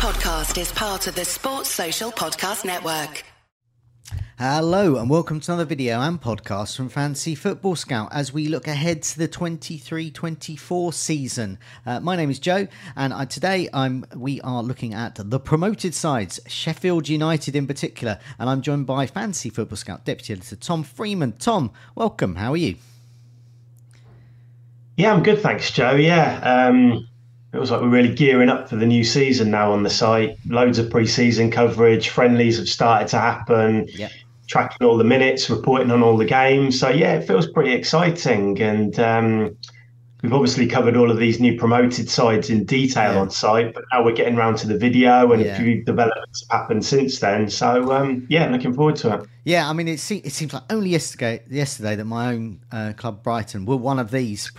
podcast is part of the Sports Social Podcast Network. Hello and welcome to another video and podcast from Fantasy Football Scout as we look ahead to the 23-24 season. My name is Joe and today we are looking at the promoted sides, Sheffield United in particular, and I'm joined by Fantasy Football Scout Deputy Editor Tom Freeman. Tom, welcome. How are you? Yeah, I'm good, thanks, Joe. It was like we're really gearing up for the new season now on the site. Loads of pre-season coverage, friendlies have started to happen, Tracking all the minutes, reporting on all the games. So, yeah, it feels pretty exciting. And we've obviously covered all of these new promoted sides in detail on site, but now we're getting round to the video and a few developments have happened since then. So, looking forward to it. Yeah, I mean, it seems like only yesterday that my own club, Brighton, were one of these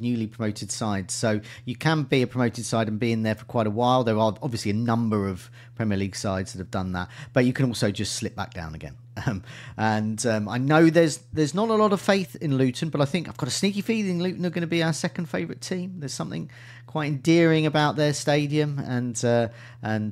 newly promoted sides. So you can be a promoted side and be in there for quite a while. There are obviously a number of Premier League sides that have done that, but you can also just slip back down again. I know there's not a lot of faith in Luton, but I think I've got a sneaky feeling Luton are going to be our second favourite team. There's something quite endearing about their stadium and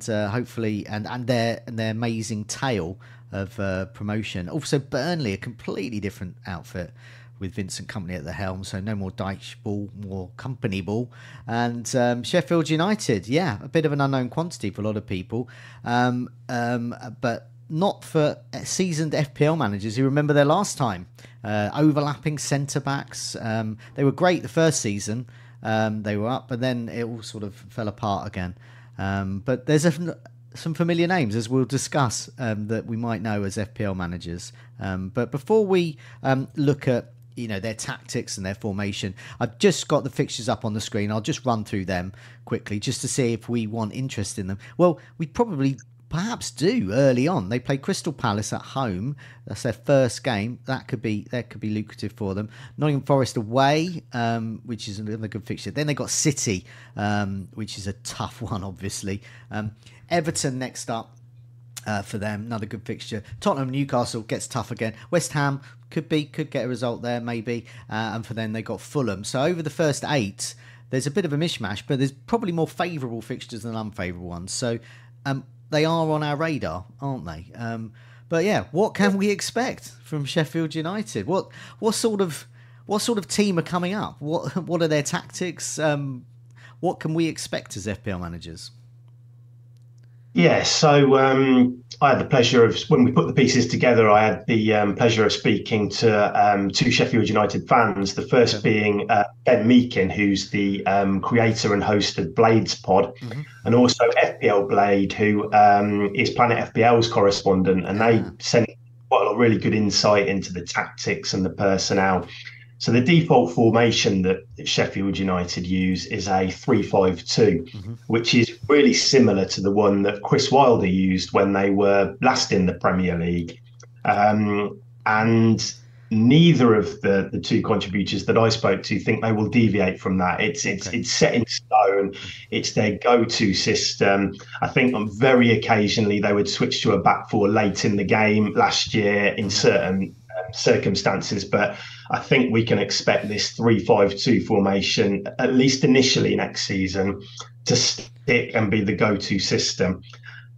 hopefully their amazing tale of promotion. Also, Burnley, a completely different outfit with Vincent Kompany at the helm, so no more Dyche ball, more Kompany ball. And Sheffield United, a bit of an unknown quantity for a lot of people, but not for seasoned FPL managers who remember their last time. Overlapping centre-backs, they were great the first season, they were up, but then it all sort of fell apart again. But there's some familiar names, as we'll discuss, that we might know as FPL managers. But before we look at their tactics and their formation, I've just got the fixtures up on the screen. I'll just run through them quickly just to see if we want interest in them. Well, we probably perhaps do early on. They play Crystal Palace at home. That's their first game. That could be lucrative for them. Nottingham Forest away, which is another good fixture. Then they got City, which is a tough one, obviously. Everton next up for them, another good fixture. Tottenham, Newcastle gets tough again. West Ham could get a result there maybe, and for them they got Fulham. So over the first eight, there's a bit of a mishmash, but there's probably more favourable fixtures than unfavourable ones. So they are on our radar, aren't they? What can we expect from Sheffield United? What sort of team are coming up? What are their tactics? What can we expect as FPL managers? Yeah, so I had the pleasure of, when we put the pieces together, I had the pleasure of speaking to two Sheffield United fans, the first being Ben Meakin, who's the creator and host of Blades Pod, and also FPL Blade, who is Planet FPL's correspondent, and they sent quite a lot of really good insight into the tactics and the personnel. So the default formation that Sheffield United use is a 3-5-2, which is really similar to the one that Chris Wilder used when they were last in the Premier League. And neither of the two contributors that I spoke to think they will deviate from that. It's set in stone. It's their go-to system. I think on very occasionally they would switch to a back four late in the game last year in certain circumstances, but I think we can expect this 3-5-2 formation, at least initially next season, to stick and be the go-to system.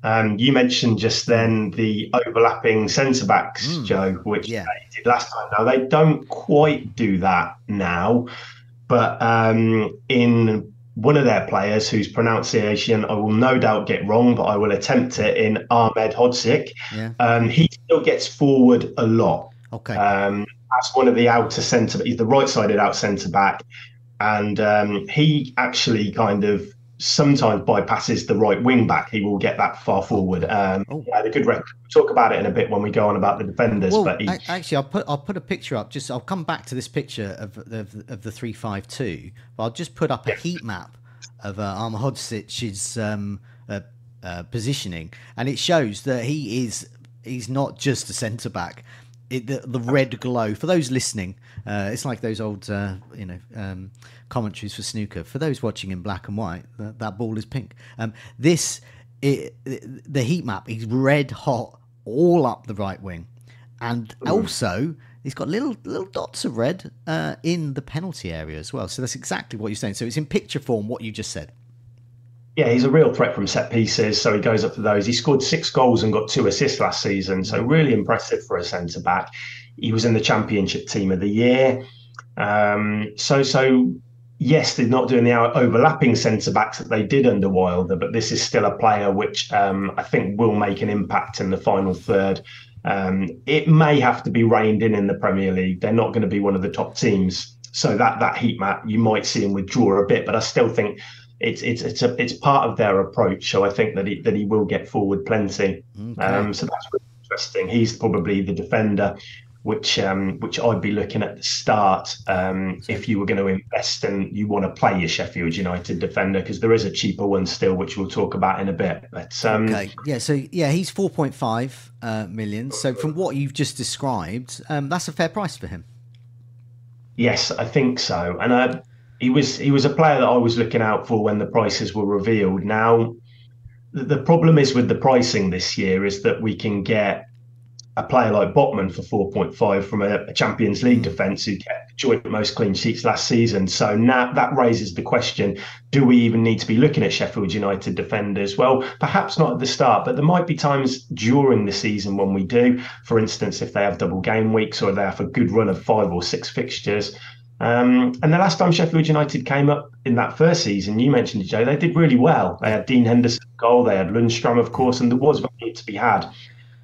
You mentioned just then the overlapping centre-backs, Joe, which they did last time. Now, they don't quite do that now, but in one of their players, whose pronunciation I will no doubt get wrong, but I will attempt it, in Ahmedhodžić, he still gets forward a lot. Okay. That's one of the outer centre. He's the right-sided out centre back, and he actually kind of sometimes bypasses the right wing back. He will get that far forward. Had a good record. We'll talk about it in a bit when we go on about the defenders. Well, but I'll put a picture up. I'll come back to this picture of the 3-5-2. But I'll just put up a heat map of Ahmedhodžić's positioning, and it shows that he's not just a centre back. The red glow, for those listening, it's like those old commentaries for snooker. For those watching in black and white, that ball is pink. The heat map is red hot all up the right wing, and also he's got little dots of red in the penalty area as well. So that's exactly what you're saying. So it's in picture form what you just said. Yeah, he's a real threat from set pieces, so he goes up for those. He scored 6 goals and got 2 assists last season, so really impressive for a centre-back. He was in the Championship Team of the Year. Yes, they're not doing the overlapping centre-backs that they did under Wilder, but this is still a player which I think will make an impact in the final third. It may have to be reined in the Premier League. They're not going to be one of the top teams. So that heat map, you might see him withdraw a bit, but I still think it's part of their approach. So I think that he will get forward plenty. Okay. So that's really interesting. He's probably the defender which I'd be looking at the start if you were going to invest and you want to play your Sheffield United defender, because there is a cheaper one still, which we'll talk about in a bit. But okay, yeah, so yeah, he's 4.5 million. So from what you've just described, that's a fair price for him. Yes, I think so. And he was a player that I was looking out for when the prices were revealed. Now, the problem is with the pricing this year is that we can get a player like Botman for 4.5 from a Champions League defence who kept joint most clean sheets last season. So now that raises the question, do we even need to be looking at Sheffield United defenders? Well, perhaps not at the start, but there might be times during the season when we do. For instance, if they have double game weeks or they have a good run of 5 or 6 fixtures. And the last time Sheffield United came up in that first season, you mentioned it, Joe, they did really well. They had Dean Henderson goal, they had Lundström, of course, and there was value to be had.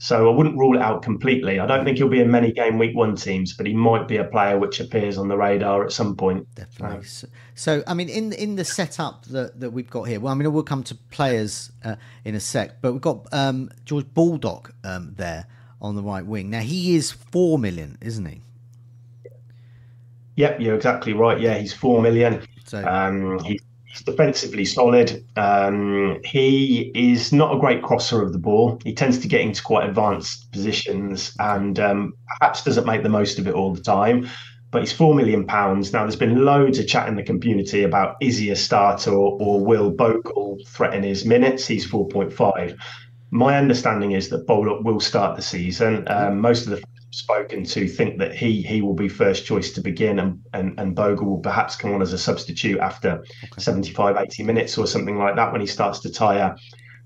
So I wouldn't rule it out completely. I don't think he'll be in many game week one teams, but he might be a player which appears on the radar at some point. Definitely. So I mean, in the setup that we've got here, well, I mean, we'll come to players in a sec, but we've got George Baldock there on the right wing. Now, he is 4 million, isn't he? Yep, you're exactly right. Yeah, he's 4 million. So, he's defensively solid. He is not a great crosser of the ball. He tends to get into quite advanced positions and perhaps doesn't make the most of it all the time. But he's £4 million. Now, there's been loads of chat in the community about is he a starter or will Bogle threaten his minutes? He's 4.5. My understanding is that Baldock will start the season. Most of the spoken to think that he will be first choice to begin and Bogle will perhaps come on as a substitute after 75-80 minutes or something like that when he starts to tire.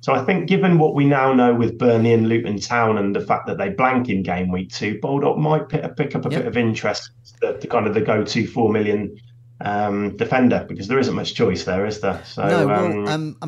So I think given what we now know with Burnley and Luton Town and the fact that they blank in game week 2, Baldock might pick up a bit of interest, the kind of the go-to 4 million defender, because there isn't much choice there, is there? So no, well, I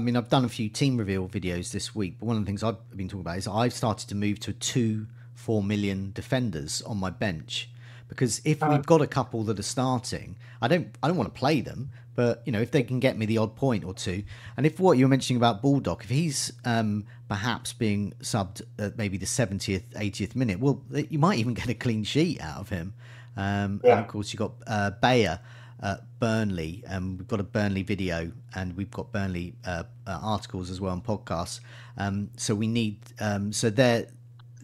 mean, I've done a few team reveal videos this week, but one of the things I've been talking about is I've started to move to 2 4 million defenders on my bench, because if we've got a couple that are starting, I don't want to play them, but you know, if they can get me the odd point or two, and if what you were mentioning about Baldock, if he's perhaps being subbed at maybe the 70th, 80th minute, well, you might even get a clean sheet out of him. And of course, you've got Bayer. Burnley, we've got a Burnley video and we've got Burnley articles as well and podcasts. So they're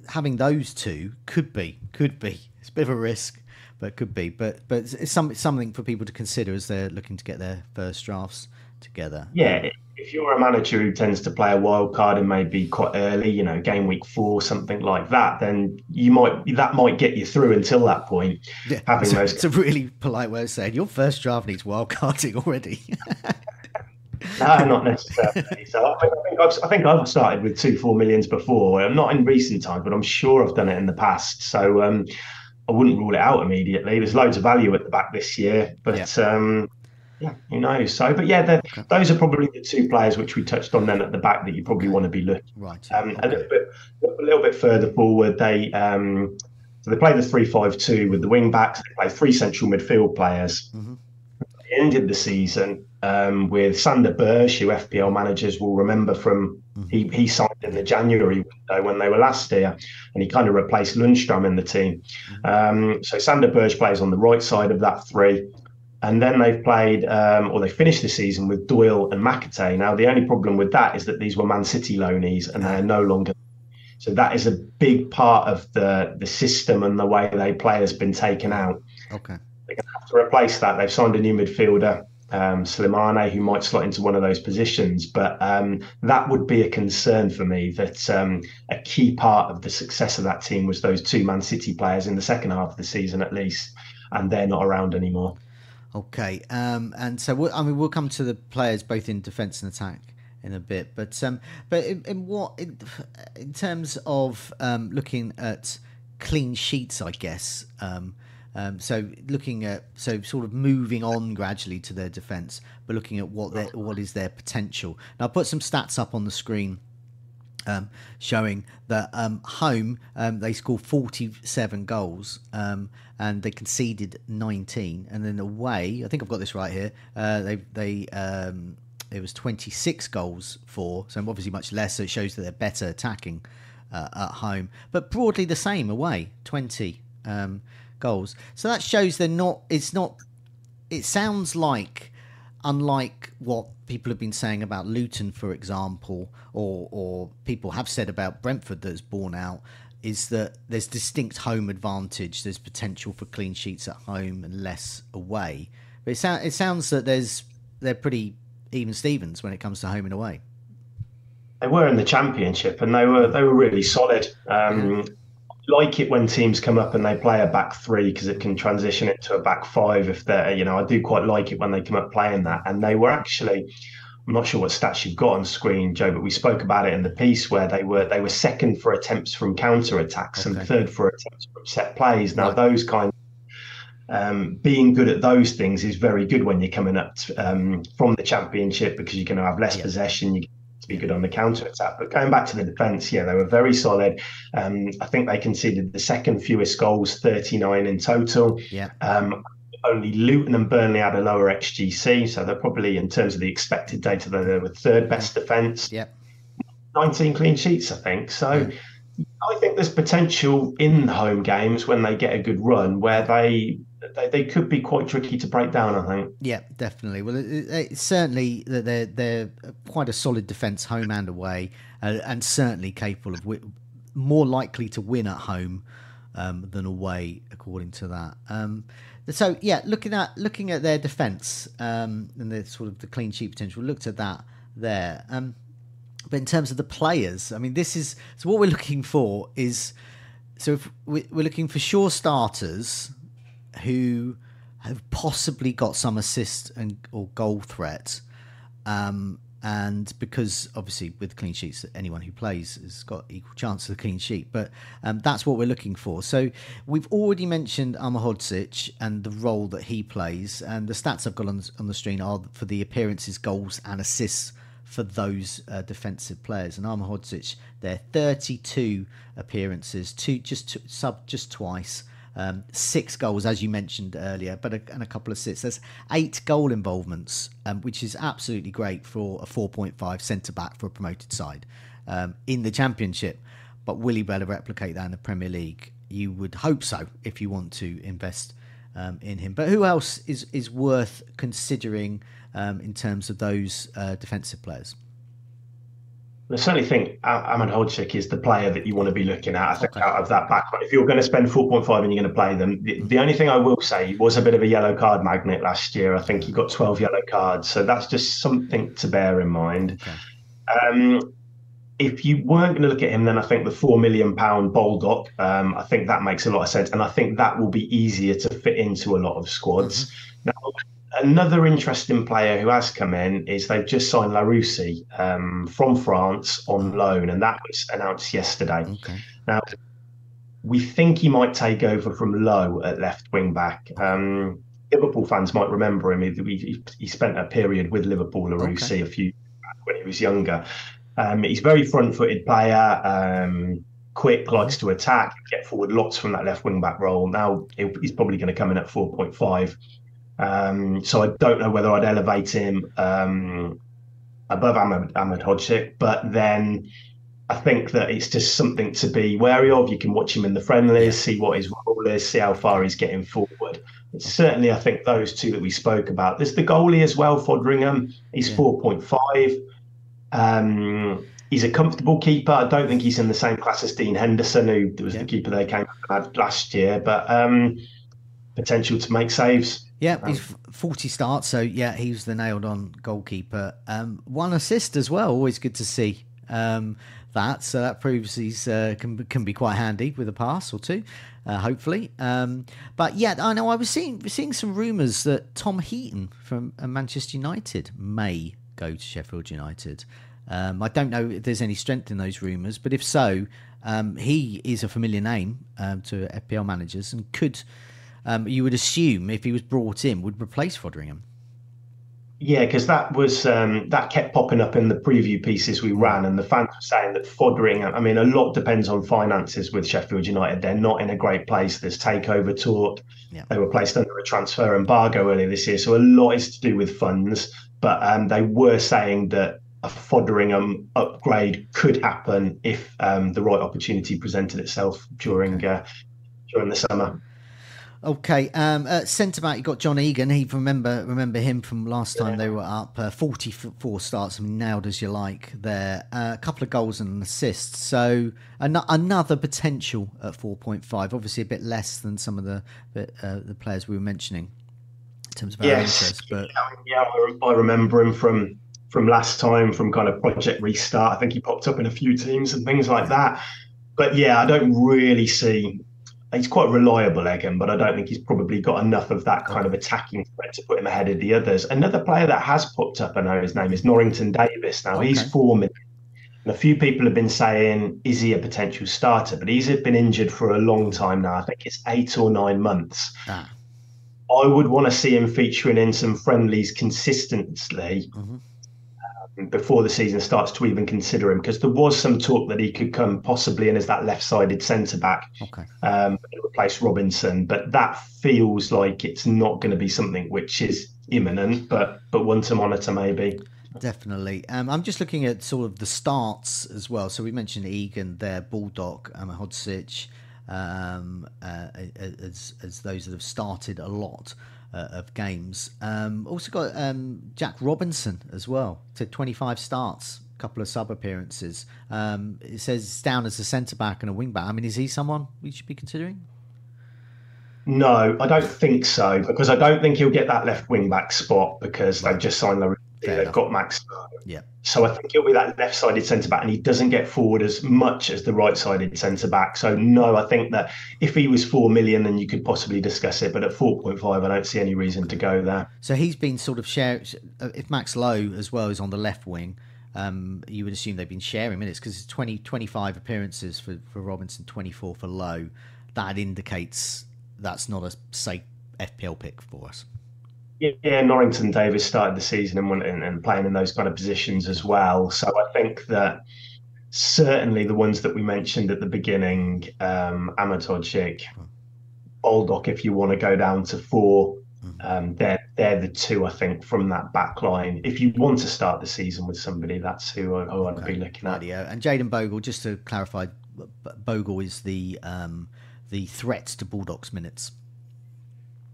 having those two could be. It's a bit of a risk, but could be. But it's something for people to consider as they're looking to get their first drafts together. Yeah, if you're a manager who tends to play a wild card and maybe quite early, you know, game week 4, something like that, then that might get you through until that point. Yeah, it's a really polite way of saying your first draft needs wild carding already. No, not necessarily. So I think I've started with 2 4 millions before. I'm not in recent times, but I'm sure I've done it in the past. So I wouldn't rule it out immediately. There's loads of value at the back this year, but. Yeah, who knows? So, but yeah, those are probably the 2 players which we touched on then at the back that you probably want to be looking at. Right. A little bit further forward, they play the 3-5-2 with the wing backs. They play 3 central midfield players. Mm-hmm. They ended the season with Sander Berge, who FPL managers will remember from. Mm-hmm. He signed in the January window when they were last here, and he kind of replaced Lundström in the team. Mm-hmm. So Sander Berge plays on the right side of that 3. And then they've played, they finished the season with Doyle and McAtee. Now, the only problem with that is that these were Man City loanees and they're no longer. So that is a big part of the system and the way they play has been taken out. Okay. They're going to have to replace that. They've signed a new midfielder, Slimane, who might slot into one of those positions. But that would be a concern for me, that a key part of the success of that team was those 2 Man City players in the second half of the season at least, and they're not around anymore. Okay, and so we'll come to the players both in defence and attack in a bit, but in terms of looking at clean sheets, I guess. So looking at sort of moving on gradually to their defence, but looking at what is their potential. Now I put some stats up on the screen showing that home they scored 47 goals and they conceded 19, and then away, I think I've got this right here, it was 26 goals for, so obviously much less, so it shows that they're better attacking at home, but broadly the same away, 20 goals. So that shows they're not, it sounds like, unlike what people have been saying about Luton, for example, or people have said about Brentford, that's borne out, is that there's distinct home advantage. There's potential for clean sheets at home and less away. But it sounds that they're pretty even Stevens when it comes to home and away. They were in the Championship and they were really solid. Like it when teams come up and they play a back three, because it can transition it to a back five if they're, I do quite like it when they come up playing that. And they were actually, I'm not sure what stats you've got on screen, Joe, but we spoke about it in the piece where they were second for attempts from counter attacks and third for attempts from set plays. Now those kind of, being good at those things is very good when you're coming up from the Championship, because you're going to have less possession. You be good on the counter attack. But going back to the defence, they were very solid. I think they conceded the second fewest goals, 39 in total. Only Luton and Burnley had a lower XGC, so they're probably, in terms of the expected data, they were third best defence. 19 clean sheets, I think. So I think there's potential in home games when they get a good run where they could be quite tricky to break down, I think. Yeah, definitely. Well, it's certainly that they're quite a solid defence, home and away, and certainly capable of more likely to win at home than away, according to that. So yeah, looking at their defence and the sort of the clean sheet potential, we looked at that there. But in terms of the players, I mean, this is so what we're looking for is, so if we're looking for sure starters who have possibly got some assist or goal threat, and because obviously with clean sheets, anyone who plays has got equal chance of the clean sheet. But that's what we're looking for. So we've already mentioned Ahmedhodžić and the role that he plays, and the stats I've got on the screen are for the appearances, goals, and assists for those defensive players. And Ahmedhodžić, there, 32 appearances, just twice. 6 goals, as you mentioned earlier, and a couple of assists. There's 8 goal involvements, which is absolutely great for a 4.5 centre-back for a promoted side in the Championship. But will he be able to replicate that in the Premier League? You would hope so if you want to invest in him. But who else is worth considering in terms of those defensive players? I certainly think Ahmedhodžić is the player that you want to be looking at, I think, out of that back. If you're going to spend 4.5 and you're going to play them, the only thing I will say, he was a bit of a yellow card magnet last year. I think he got 12 yellow cards. So that's just something to bear in mind. If you weren't going to look at him, then I think the £4 million Baldock, I think that makes a lot of sense. And I think that will be easier to fit into a lot of squads. Now, another interesting player who has come in is they've just signed Larouci from France on loan, and that was announced yesterday. Now, we think he might take over from Lowe at left wing-back. Liverpool fans might remember him. He spent a period with Liverpool, Larouci, a few years back when he was younger. He's a very front-footed player, quick, likes to attack, get forward lots from that left wing-back role. Now, he's probably going to come in at 4.5. So I don't know whether I'd elevate him above Ahmedhodžić, but then I think that it's just something to be wary of. You can watch him in the friendlies, see what his role is, see how far he's getting forward. It's certainly, I think, those two that we spoke about. There's the goalie as well, Foderingham. He's 4.5. He's a comfortable keeper. I don't think he's in the same class as Dean Henderson, who was the keeper they came out last year, but potential to make saves. He's 40 starts, so he was the nailed-on goalkeeper. One assist as well, always good to see that. So that proves he's can be quite handy with a pass or two, hopefully. But yeah, I know I was seeing some rumours that Tom Heaton from Manchester United may go to Sheffield United. I don't know if there's any strength in those rumours, but if so, he is a familiar name to FPL managers and could, you would assume, if he was brought in, would replace Foderingham. Yeah, because that was that kept popping up in the preview pieces we ran, and the fans were saying that Foderingham, I mean, a lot depends on finances with Sheffield United. They're not in a great place. There's takeover talk. Yeah. They were placed under a transfer embargo earlier this year, so a lot is to do with funds. But they were saying that a Foderingham upgrade could happen if the right opportunity presented itself during the summer. Okay, centre back, you got John Egan. He remember him from last time they were up. 44 starts, I mean, nailed as you like there. A couple of goals and assists. So another potential at 4.5. Obviously, a bit less than some of the players we were mentioning in terms of our interest. But yeah, I remember him from last time, from kind of Project Restart. I think he popped up in a few teams and things like that. But yeah, I don't really see. He's quite reliable, Egan, but I don't think he's probably got enough of that kind of attacking threat to put him ahead of the others. Another player that has popped up, I know his name, is Norrington Davis. Now, he's forming. And a few people have been saying, is he a potential starter? But he's been injured for a long time now. I think it's 8 or 9 months. Ah. I would want to see him featuring in some friendlies consistently before the season starts to even consider him, because there was some talk that he could come possibly in as that left-sided centre-back and replace Robinson, but that feels like it's not going to be something which is imminent, but one to monitor maybe. Definitely. I'm just looking at sort of the starts as well. So we mentioned Egan there, Baldock, Ahmedhodžić, as those that have started a lot of games. Also got Jack Robinson as well, to 25 starts, a couple of sub appearances. It says it's down as a centre back and a wing back. I mean, is he someone we should be considering? No, I don't think so, because I don't think he'll get that left wing back spot, because they've just signed Larouci, they've got Max. Yeah. So I think he'll be that left sided centre back, and he doesn't get forward as much as the right sided centre back. So no, I think that if he was 4 million, then you could possibly discuss it. But at 4.5, I don't see any reason to go there. So he's been sort of shared. If Max Lowe as well is on the left wing, you would assume they've been sharing minutes, because it's 25 appearances for Robinson, 24 for Lowe. That indicates that's not a safe FPL pick for us. Yeah, Norrington Davis started the season and playing in those kind of positions as well. So I think that certainly the ones that we mentioned at the beginning, Ahmedhodžić, Baldock, if you want to go down to 4, they're the two, I think, from that back line. If you want to start the season with somebody, that's who I'd be looking at. And Jayden Bogle, just to clarify, Bogle is the threat to Baldock's minutes.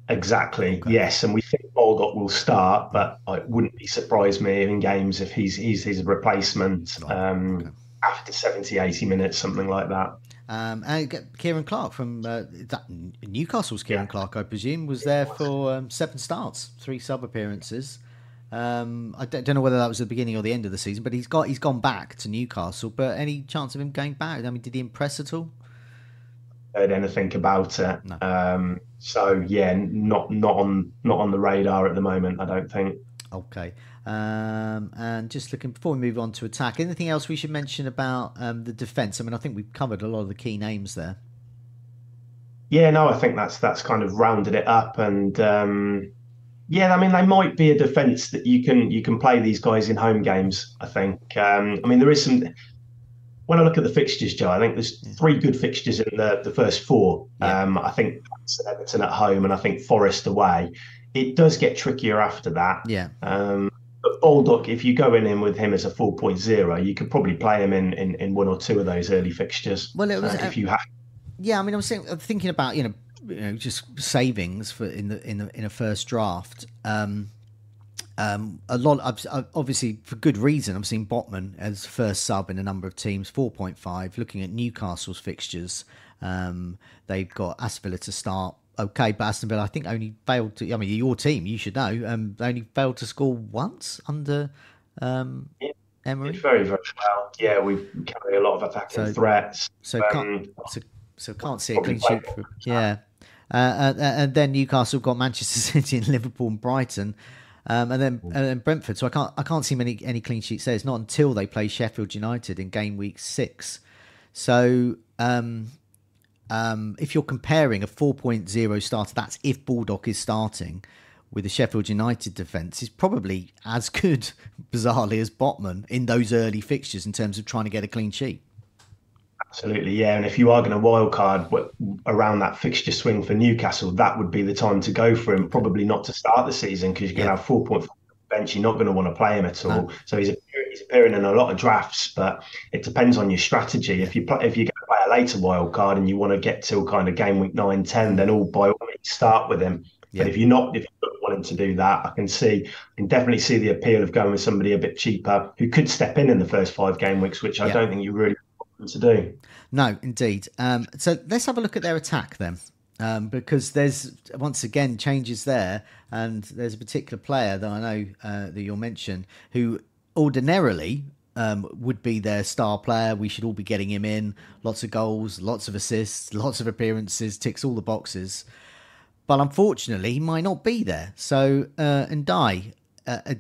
Exactly. Okay. Yes, and we think Baldock will start, but it wouldn't be surprised me in games if he's his replacement after 70, 80 minutes, something like that. And Kieran Clark from Newcastle's Kieran Clark, I presume, was there for 7 starts, 3 sub appearances. I don't know whether that was the beginning or the end of the season, but he's gone back to Newcastle. But any chance of him going back? I mean, did he impress at all? Heard anything about it? No. So yeah, not on the radar at the moment, I don't think. Okay. And just looking before we move on to attack, anything else we should mention about the defence? I mean, I think we've covered a lot of the key names there. Yeah, no, I think that's kind of rounded it up, and yeah, I mean, they might be a defence that you can play these guys in home games, I think. I mean, there is some. When I look at the fixtures, Joe, I think there's 3 good fixtures in the first 4. Yeah. I think Everton at home, and I think Forest away. It does get trickier after that. Yeah. But Baldock, if you go in with him as a 4.0, you could probably play him in 1 or 2 of those early fixtures. Well, it was, if you have. Yeah, I mean, I'm thinking about you know just savings for in a first draft. A lot, obviously, for good reason. I've seen Botman as first sub in a number of teams, 4.5. Looking at Newcastle's fixtures, they've got Aston Villa to start. Okay, but Aston Villa, I think, only failed to. I mean, your team, you should know. They only failed to score once under Emery? Did very, very well. Yeah, we carry a lot of attacking threats. So can't see a clean sheet. Yeah. And then Newcastle got Manchester City and Liverpool and Brighton, and then Brentford. So I can't see any clean sheets there. It's not until they play Sheffield United in game week 6. So if you're comparing a 4.0 starter, that's if Baldock is starting, with the Sheffield United defence, is probably as good, bizarrely, as Botman in those early fixtures in terms of trying to get a clean sheet. Absolutely, yeah. And if you are going to wildcard around that fixture swing for Newcastle, that would be the time to go for him. Probably not to start the season, because you're going to have 4.5 on the bench. You're not going to want to play him at all. No. So he's appearing in a lot of drafts, but it depends on your strategy. If you're going to play a later wildcard and you want to get till kind of game week 9, 10, then by all means start with him. Yeah. But if you're not wanting to do that, I can definitely see the appeal of going with somebody a bit cheaper who could step in the first 5 game weeks, which I don't think you really want them to do. No, indeed. So let's have a look at their attack then, because there's once again changes there, and there's a particular player that I know that you'll mention who ordinarily would be their star player. We should all be getting him in. Lots of goals, lots of assists, lots of appearances, ticks all the boxes. But unfortunately, he might not be there. So Ndiaye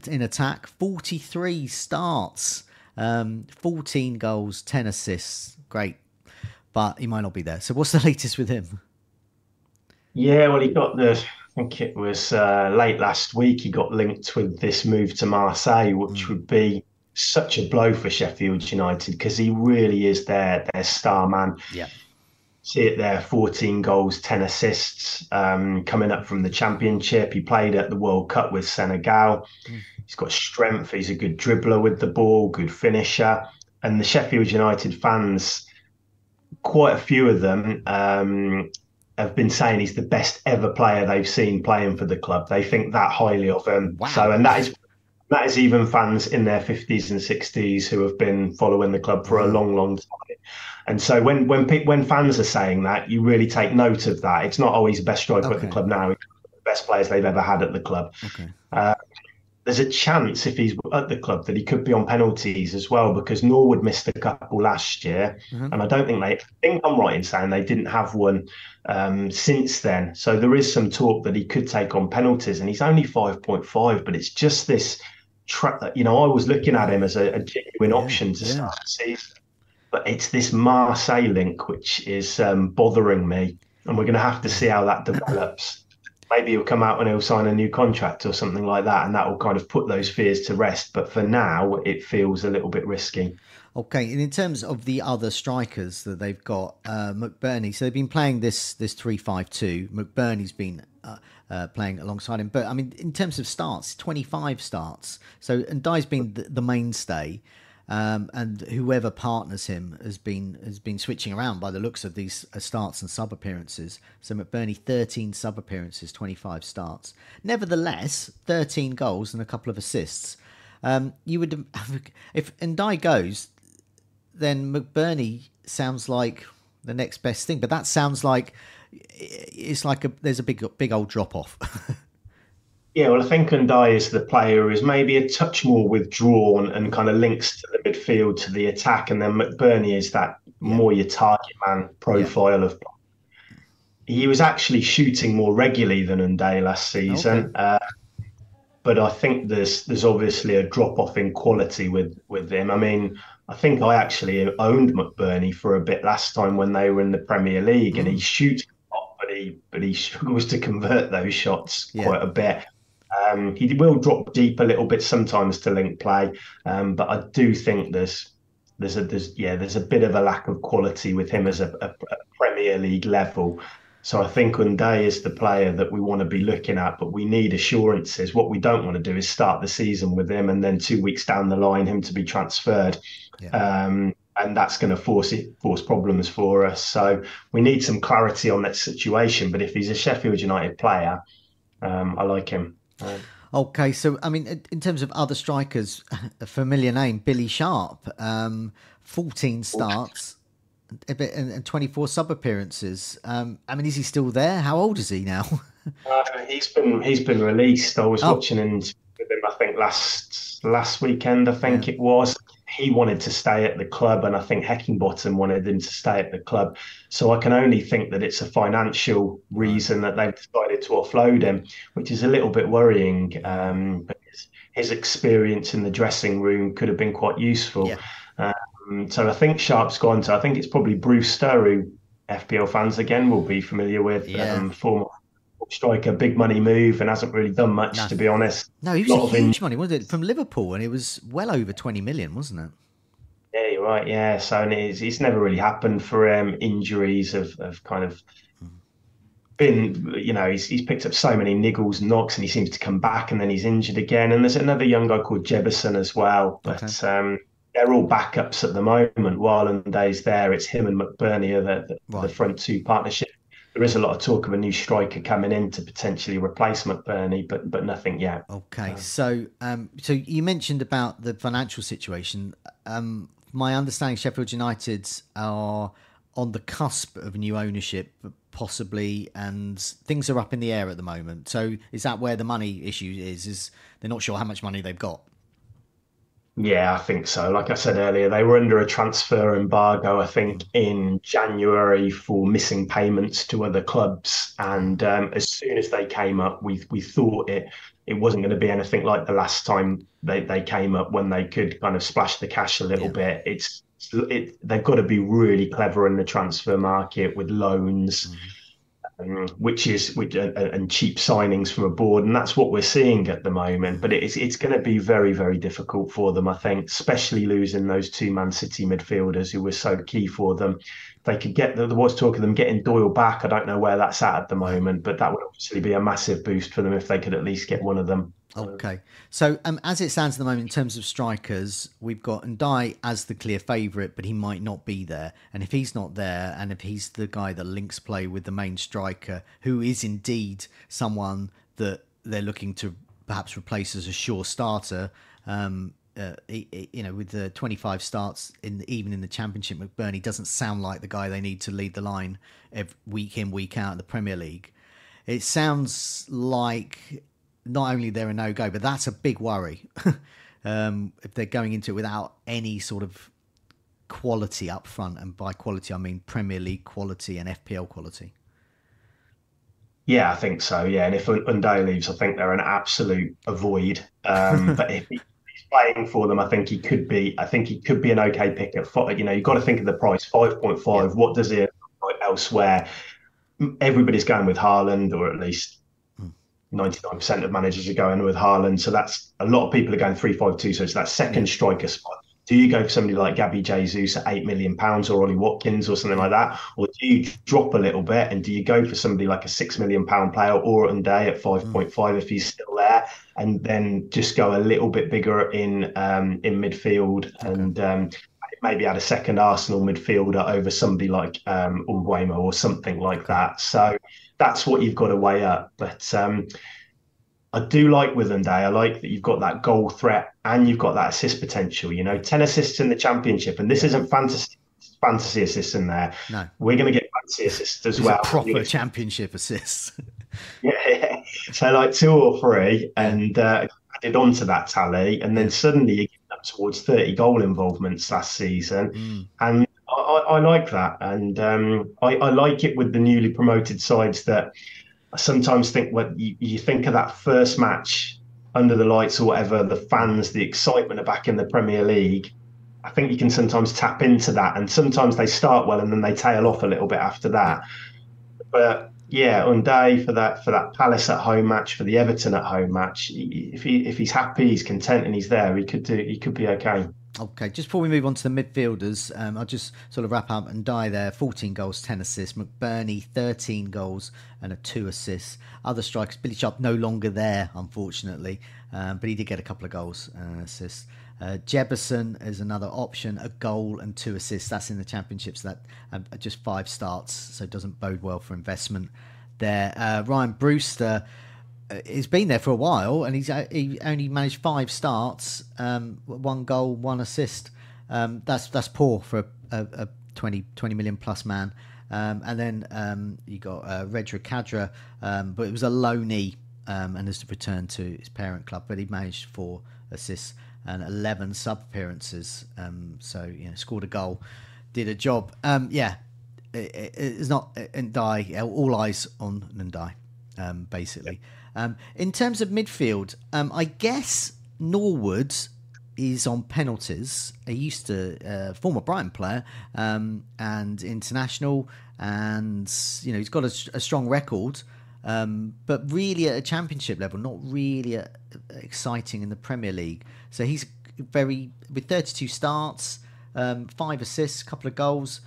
in attack, 43 starts, 14 goals, 10 assists. Great. But he might not be there. So what's the latest with him? Yeah, well, I think it was late last week, he got linked with this move to Marseille, which would be such a blow for Sheffield United, because he really is their star man. Yeah. See it there, 14 goals, 10 assists, coming up from the Championship. He played at the World Cup with Senegal. Mm. He's got strength. He's a good dribbler with the ball, good finisher. And the Sheffield United fans, quite a few of them, have been saying he's the best ever player they've seen playing for the club. They think that highly of him. Wow. So, and that is even fans in their 50s and 60s who have been following the club for a long, long time. And so when fans are saying that, you really take note of that. It's not always the best striker at the club now. It's the best players they've ever had at the club. Okay. There's a chance, if he's at the club, that he could be on penalties as well, because Norwood missed a couple last year. Mm-hmm. And I think I'm right in saying they didn't have one since then. So there is some talk that he could take on penalties, and he's only 5.5, but it's just this... I was looking at him as a genuine option to start the season, but it's this Marseille link which is bothering me, and we're going to have to see how that develops. Maybe he'll come out and he'll sign a new contract or something like that, and that will kind of put those fears to rest. But for now, it feels a little bit risky. Okay, and in terms of the other strikers that they've got, McBurney. So they've been playing this 3-5-2. McBurney's been playing alongside him, but I mean, in terms of starts, 25 starts. So Ndiaye's been the mainstay, and whoever partners him has been switching around by the looks of these starts and sub appearances. So McBurney, 13 sub appearances, 25 starts. Nevertheless, 13 goals and a couple of assists. You would have, if Ndiaye goes, then McBurney sounds like the next best thing, but that sounds like. It's like there's a big old drop off. Yeah, well, I think Ndiaye is the player who is maybe a touch more withdrawn and kind of links to the midfield, to the attack, and then McBurney is that more your target man profile of. He was actually shooting more regularly than Ndiaye last season, but I think there's obviously a drop off in quality with him. I mean, I think I actually owned McBurney for a bit last time when they were in the Premier League, and he shoots. But he struggles to convert those shots quite a bit. He will drop deep a little bit sometimes to link play, but I do think there's a bit of a lack of quality with him as a Premier League level. So I think Ndiaye is the player that we want to be looking at, but we need assurances. What we don't want to do is start the season with him and then 2 weeks down the line him to be transferred. Yeah. And that's going to force problems for us. So we need some clarity on that situation. But if he's a Sheffield United player, I like him. Okay, so, I mean, in terms of other strikers, a familiar name, Billy Sharp, 14 starts and 24 sub-appearances. I mean, is he still there? How old is he now? He's been released. I was watching him with him, I think, last weekend, I think it was. He wanted to stay at the club, and I think Heckingbottom wanted him to stay at the club. So I can only think that it's a financial reason that they've decided to offload him, which is a little bit worrying. Because his experience in the dressing room could have been quite useful. Yeah. So I think Sharp's gone to, I think it's probably Brewster, who FPL fans again will be familiar with, former striker, big money move, and hasn't really done much, to be honest. No, he was a huge money, wasn't it, from Liverpool, and it was well over 20 million, wasn't it? Yeah, you're right, yeah. So and it's never really happened for him. Injuries have kind of been, you know, he's picked up so many niggles, knocks, and he seems to come back, and then he's injured again. And there's another young guy called Jebison as well, but... Okay. They're all backups at the moment. While Nday's there, it's him and McBurney are the front two partnership. There is a lot of talk of a new striker coming in to potentially replace McBurney, but nothing yet. Okay, so you mentioned about the financial situation. My understanding, Sheffield United are on the cusp of new ownership, possibly, and things are up in the air at the moment. So is that where the money issue is? Is they're not sure how much money they've got? Yeah, I think so. Like I said earlier, they were under a transfer embargo, I think, in January for missing payments to other clubs. And as soon as they came up, we thought it wasn't going to be anything like the last time they came up, when they could kind of splash the cash a little bit. It's they've got to be really clever in the transfer market with loans. Which cheap signings from abroad, and that's what we're seeing at the moment. But it's going to be very, very difficult for them, I think, especially losing those two Man City midfielders who were so key for them. They could get there was talk of them getting Doyle back. I don't know where that's at the moment, but that would obviously be a massive boost for them if they could at least get one of them. Okay, so as it stands at the moment in terms of strikers, we've got Ndiaye as the clear favourite, but he might not be there. And if he's not there, and if he's the guy that links play with the main striker, who is indeed someone that they're looking to perhaps replace as a sure starter, you know, with the 25 starts even in the Championship, McBurney doesn't sound like the guy they need to lead the line every week in, week out in the Premier League. It sounds like not only they're a no-go, but that's a big worry if they're going into it without any sort of quality up front. And by quality, I mean Premier League quality and FPL quality. Yeah, I think so. Yeah, and if Ndiaye leaves, I think they're an absolute avoid. But if he's playing for them, I think he could be an okay pick at five. You know, you've got to think of the price, 5.5. Yeah. What does he have elsewhere? Everybody's going with Haaland, or at least 99% of managers are going with Haaland. So that's a lot of people are going 3-5-2. So it's that second striker spot. Do you go for somebody like Gabby Jesus at £8 million or Ollie Watkins or something like that? Or do you drop a little bit and do you go for somebody like a £6 million player or Ndiaye at 5.5 if he's still there, and then just go a little bit bigger in midfield and maybe add a second Arsenal midfielder over somebody like Umbuemo or something like that. So that's what you've got to weigh up. But I do like with Ndiaye. I like that you've got that goal threat and you've got that assist potential. You know, 10 assists in the Championship, and this isn't fantasy assists in there. No, we're going to get fantasy assists as well. Proper Championship assists. Yeah, so like 2 or 3, and added on to that tally, and then suddenly you get up towards 30 goal involvements last season, and I like that, and I like it with the newly promoted sides that I sometimes think when you think of that first match under the lights or whatever, the fans, the excitement are back in the Premier League. I think you can sometimes tap into that, and sometimes they start well and then they tail off a little bit after that. But yeah, Ndiaye for that Palace at home match, for the Everton at home match, if he's happy, he's content, and he's there, he could be okay. Okay, just before we move on to the midfielders, I'll just sort of wrap up. Ndiaye there, 14 goals, 10 assists. McBurney, 13 goals and 2 assists. Other strikers, Billy Sharp no longer there, unfortunately, but he did get a couple of goals and assists. Jebison is another option, a goal and 2 assists. That's in the Championships. That just 5 starts, so it doesn't bode well for investment there. Ryan Brewster has been there for a while, and he only managed 5 starts, 1 goal, 1 assist. That's poor for a 20 million plus man. And then you got Redra Kadra, but it was a low knee and has returned to his parent club, but he managed 4 assists and 11 sub appearances. So, you know, scored a goal, did a job. Yeah, it's not Ndiaye. All eyes on Ndiaye, basically. Yeah. In terms of midfield, I guess Norwood is on penalties. He used to former Brighton player and international, and you know he's got a strong record. But really at a championship level, not really exciting in the Premier League. So he's very, with 32 starts, 5 assists, couple of goals,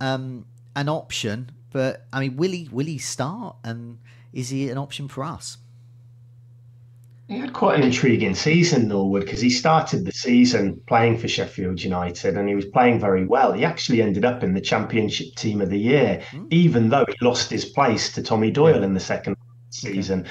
an option. But I mean, will he start? And is he an option for us? He had quite an intriguing season, Norwood, because he started the season playing for Sheffield United and he was playing very well. He actually ended up in the Championship Team of the Year, even though he lost his place to Tommy Doyle in the second season.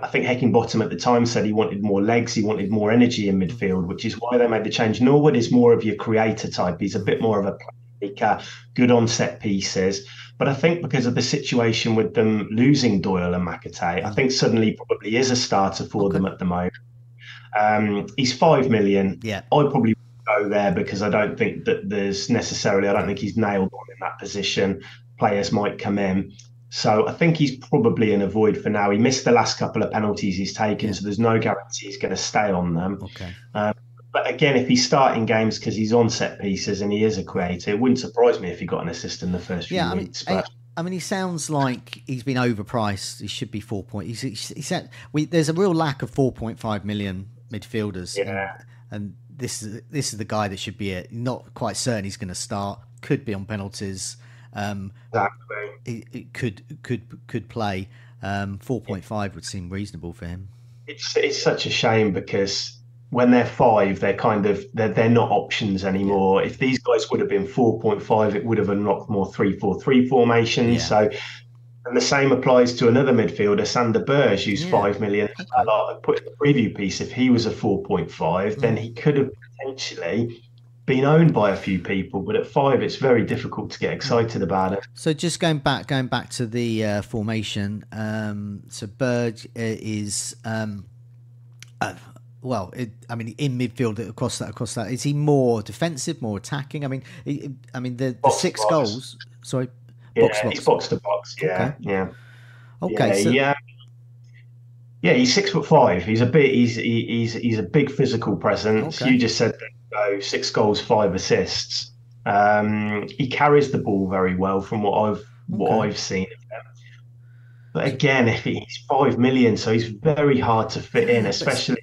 I think Heckingbottom at the time said he wanted more legs, he wanted more energy in midfield, which is why they made the change. Norwood is more of your creator type. He's a bit more of a playmaker, good on set pieces. But I think because of the situation with them losing Doyle and McAtee, I think suddenly probably is a starter for them at the moment. He's 5 million. Yeah, I probably go there because I don't think that there's necessarily, I don't think he's nailed on in that position. Players might come in. So I think he's probably an avoid for now. He missed the last couple of penalties he's taken, so there's no guarantee he's going to stay on them. But again, if he's starting games because he's on set pieces and he is a creator, it wouldn't surprise me if he got an assist in the first few weeks. But I mean, he sounds like he's been overpriced. He should be 4 point. He said there's a real lack of 4.5 million midfielders. Yeah, and this is the guy that should be it. Not quite certain he's going to start. Could be on penalties. Exactly. It could play. 4.5 would seem reasonable for him. It's such a shame because when they're 5, they're kind of they're not options anymore. If these guys would have been 4.5, it would have unlocked more 3-4-3 formations. So, and the same applies to another midfielder, Sander Berge, who's 5 million. I put in the preview piece, if he was a 4.5, then he could have potentially been owned by a few people, but at 5, it's very difficult to get excited about it. So just going back to the formation. So Berge is I mean, in midfield across that, is he more defensive, more attacking? I mean, the 6 box. Goals. Sorry, box. He's box to box. He's 6'5". He's a bit. He's a big physical presence. You just said that, 6 goals, 5 assists. He carries the ball very well, from what I've seen of him. But again, if he's 5 million, so he's very hard to fit in, especially.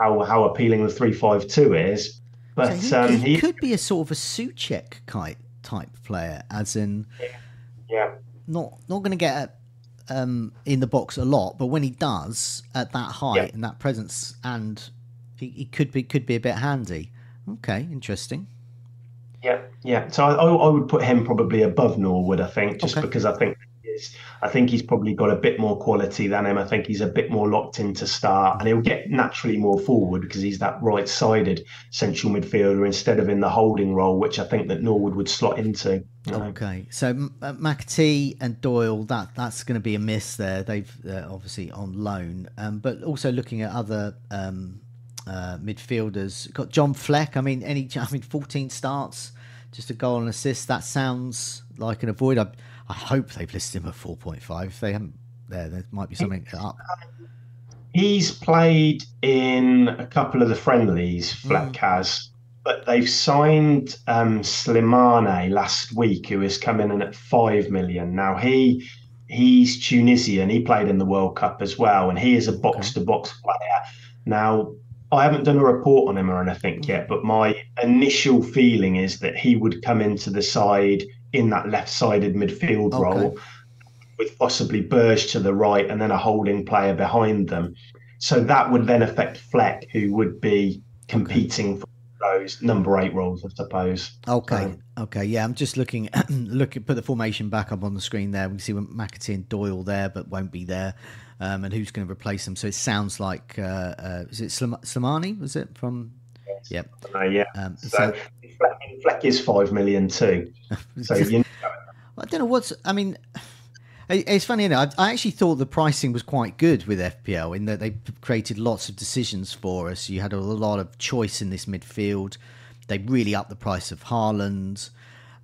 How appealing the 3-5-2 is, but so he could be a sort of a Souček type player, as in, not going to get in the box a lot, but when he does at that height and that presence, and he could be a bit handy. Okay, interesting. Yeah. So I would put him probably above Norwood, I think, just because I think. I think he's probably got a bit more quality than him. I think he's a bit more locked in to start, and he'll get naturally more forward because he's that right-sided central midfielder instead of in the holding role, which I think that Norwood would slot into. So McAtee and Doyle, that's going to be a miss there. They've obviously on loan, but also looking at other midfielders. Got John Fleck. 14 starts, just a goal and assist. That sounds like an avoid. I hope they've listed him at 4.5. If they haven't, there might be something up. He's played in a couple of the friendlies, Fleck has, but they've signed Slimane last week, who is coming in at 5 million. Now, he's Tunisian. He played in the World Cup as well, and he is a box-to-box player. Now, I haven't done a report on him or anything yet, but my initial feeling is that he would come into the side in that left-sided midfield role, with possibly Berge to the right and then a holding player behind them. So that would then affect Fleck, who would be competing for those number 8 roles, I suppose. I'm just looking. Put the formation back up on the screen there. We can see McAtee and Doyle there, but won't be there. And who's going to replace them? So it sounds like is it Slimane? Was it from? Yep. So Fleck is 5 million too. So I don't know what's. I mean, It's funny, isn't it? I actually thought the pricing was quite good with FPL in that they created lots of decisions for us. You had a lot of choice in this midfield. They really upped the price of Haaland.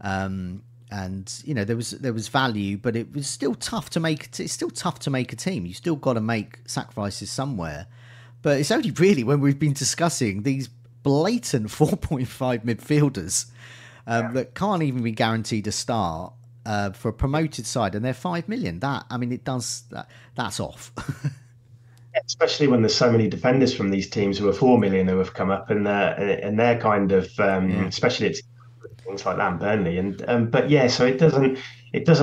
And you know, there was value, but it was still tough to make. It's still tough to make a team. You still got to make sacrifices somewhere. But it's only really when we've been discussing these blatant 4.5 midfielders that can't even be guaranteed a start for a promoted side, and they're 5 million. That, I mean, it does that's off. Especially when there's so many defenders from these teams who are 4 million who have come up, and they're kind of especially it's things like that in Burnley, and but yeah, so it doesn't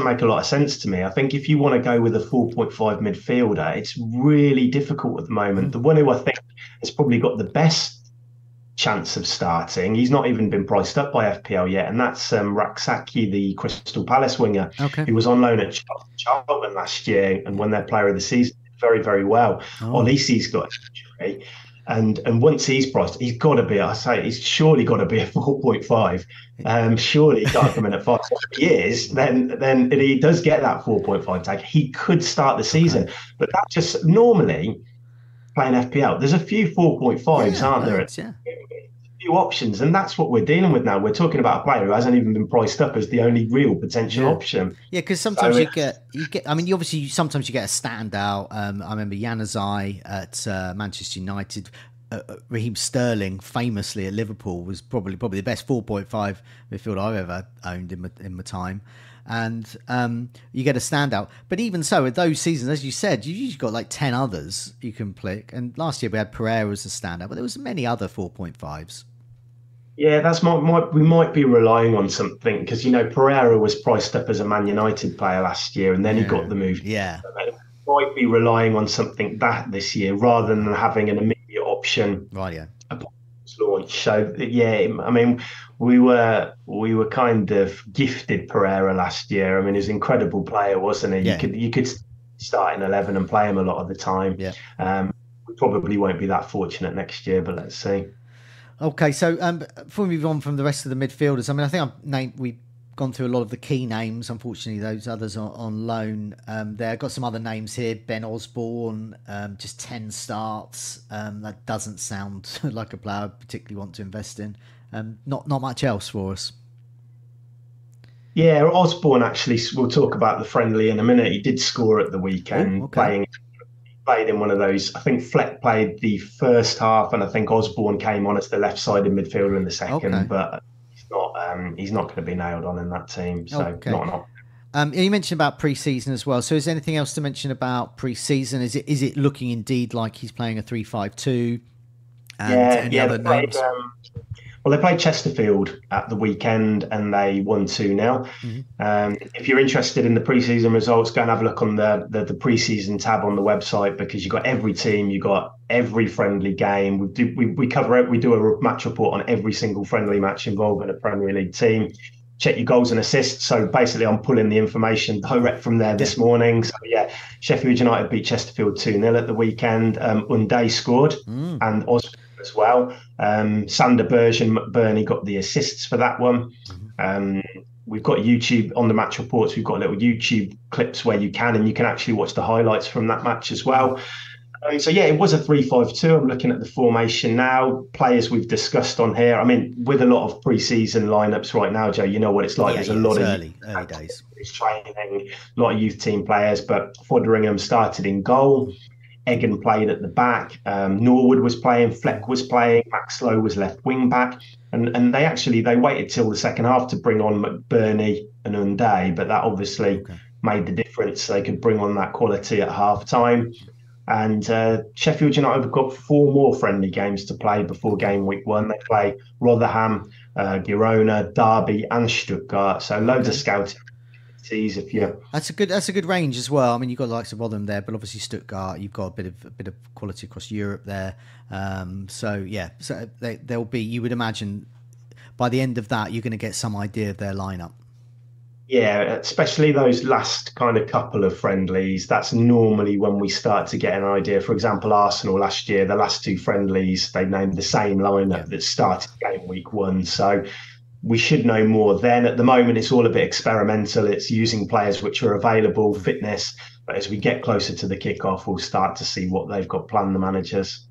make a lot of sense to me. I think if you want to go with a 4.5 midfielder, it's really difficult at the moment. The one who I think has probably got the best chance of starting, he's not even been priced up by FPL yet, and that's Raksaki, the Crystal Palace winger, who was on loan at Charlton last year and won their Player of the Season very, very well. Olisi's got an injury, and once he's priced, he's got to be, I say, he's surely got to be a 4.5. Surely he can't come in at 5 years, then if he does get that 4.5 tag, he could start the season. But that just normally playing FPL, there's a few 4.5s, aren't there? A few options, and that's what we're dealing with now. We're talking about a player who hasn't even been priced up as the only real potential option. Yeah, because sometimes you get. I mean, sometimes you get a standout. I remember Ndiaye at Manchester United. Raheem Sterling, famously at Liverpool, was probably the best 4.5 midfielder I've ever owned in my time. And you get a standout. But even so, at those seasons, as you said, you've usually got like 10 others you can pick. And last year we had Pereira as a standout, but there was many other 4.5s. Yeah, that's we might be relying on something, because, you know, Pereira was priced up as a Man United player last year, and then he got the move. Yeah. We might be relying on something that this year rather than having an immediate option. Right, yeah. Upon its launch. So, yeah, I mean, we were kind of gifted Pereira last year. I mean, he's an incredible player, wasn't he? Yeah. You could start in 11 and play him a lot of the time. Yeah. We probably won't be that fortunate next year, but let's see. Okay, so before we move on from the rest of the midfielders, I mean, I think we've gone through a lot of the key names. Unfortunately, those others are on loan. There, I've got some other names here. Ben Osborne, just 10 starts. That doesn't sound like a player I particularly want to invest in. Not much else for us. Yeah, Osborne, actually, we'll talk about the friendly in a minute. He did score at the weekend, played in one of those. I think Fleck played the first half, and I think Osborne came on as the left-sided midfielder in the second, but he's not going to be nailed on in that team, so not an option. You mentioned about pre-season as well. So is there anything else to mention about pre-season? Is it looking indeed like he's playing a 3-5-2? Other names? Well, they played Chesterfield at the weekend and they won 2-0. If you're interested in the pre-season results, go and have a look on the pre-season tab on the website, because you've got every team, you've got every friendly game. We cover it. We do a match report on every single friendly match involving a Premier League team. Check your goals and assists. So basically, I'm pulling the information direct from there this morning. So yeah, Sheffield United beat Chesterfield 2-0 at the weekend. Ndiaye scored and Osborne as well. Sander Berge and McBurney got the assists for that one. We've got YouTube on the match reports. We've got little YouTube clips where you can actually watch the highlights from that match as well. So yeah, it was a 3-5-2. I'm looking at the formation now. Players we've discussed on here. I mean, with a lot of pre-season lineups right now, Joe, you know what it's like. Yeah, there's a lot of early days training, a lot of youth team players. But Foderingham started in goal. Egan played at the back. Norwood was playing. Fleck was playing. Max Lowe was left wing back. And they waited till the second half to bring on McBurney and Ndiaye, but that obviously made the difference. So they could bring on that quality at half time. And Sheffield United have got 4 more friendly games to play before game week 1. They play Rotherham, Girona, Derby, and Stuttgart. So loads of scouting. If you that's a good range as well. I mean, you've got the likes of Rotherham there, but obviously Stuttgart. You've got a bit of quality across Europe there. So there'll be. You would imagine by the end of that, you're going to get some idea of their lineup. Yeah, especially those last kind of couple of friendlies. That's normally when we start to get an idea. For example, Arsenal last year, the last 2 friendlies, they named the same lineup that started game week 1. So we should know more then. At the moment, it's all a bit experimental. It's using players which are available, fitness. But as we get closer to the kickoff, we'll start to see what they've got planned, the managers.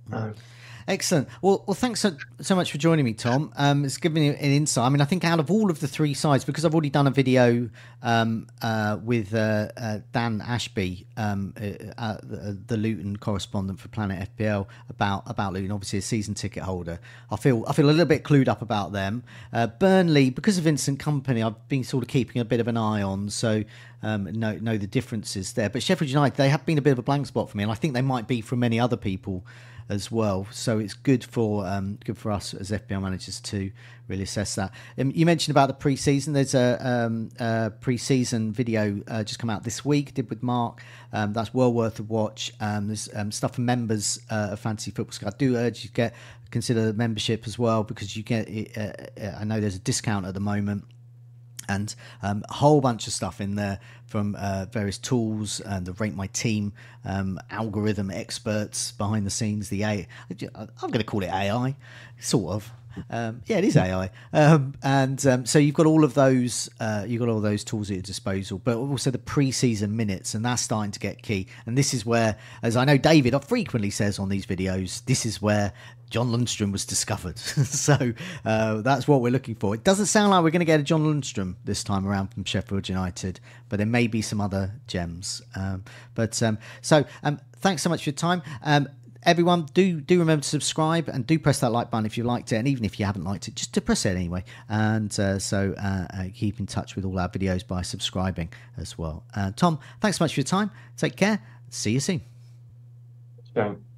Excellent. Well, thanks so much for joining me, Tom. It's given me an insight. I mean, I think out of all of the three sides, because I've already done a video with Dan Ashby, the Luton correspondent for Planet FPL, about Luton, obviously a season ticket holder. I feel a little bit clued up about them. Burnley, because of Vincent Kompany, I've been sort of keeping a bit of an eye on, so know the differences there. But Sheffield United, they have been a bit of a blank spot for me, and I think they might be for many other people as well, so it's good for us as FPL managers to really assess that. You mentioned about the pre-season. There's a pre-season video just come out this week, did with Mark. That's well worth a watch. There's stuff for members of Fantasy Football Scout. I do urge you to consider membership as well, because you get. I know there's a discount at the moment. And a whole bunch of stuff in there from various tools and the Rate My Team algorithm experts behind the scenes. I'm going to call it AI, sort of. Yeah, it is AI. So you've got all of those. You've got all those tools at your disposal, but also the pre-season minutes, and that's starting to get key. And this is where, as I know, David frequently says on these videos, this is where John Lundstrom was discovered. So that's what we're looking for. It doesn't sound like we're going to get a John Lundstrom this time around from Sheffield United, but there may be some other gems. Thanks so much for your time. Everyone, do remember to subscribe and do press that like button if you liked it, and even if you haven't liked it, just to press it anyway. And keep in touch with all our videos by subscribing as well. Tom, thanks so much for your time. Take care. See you soon. Thanks.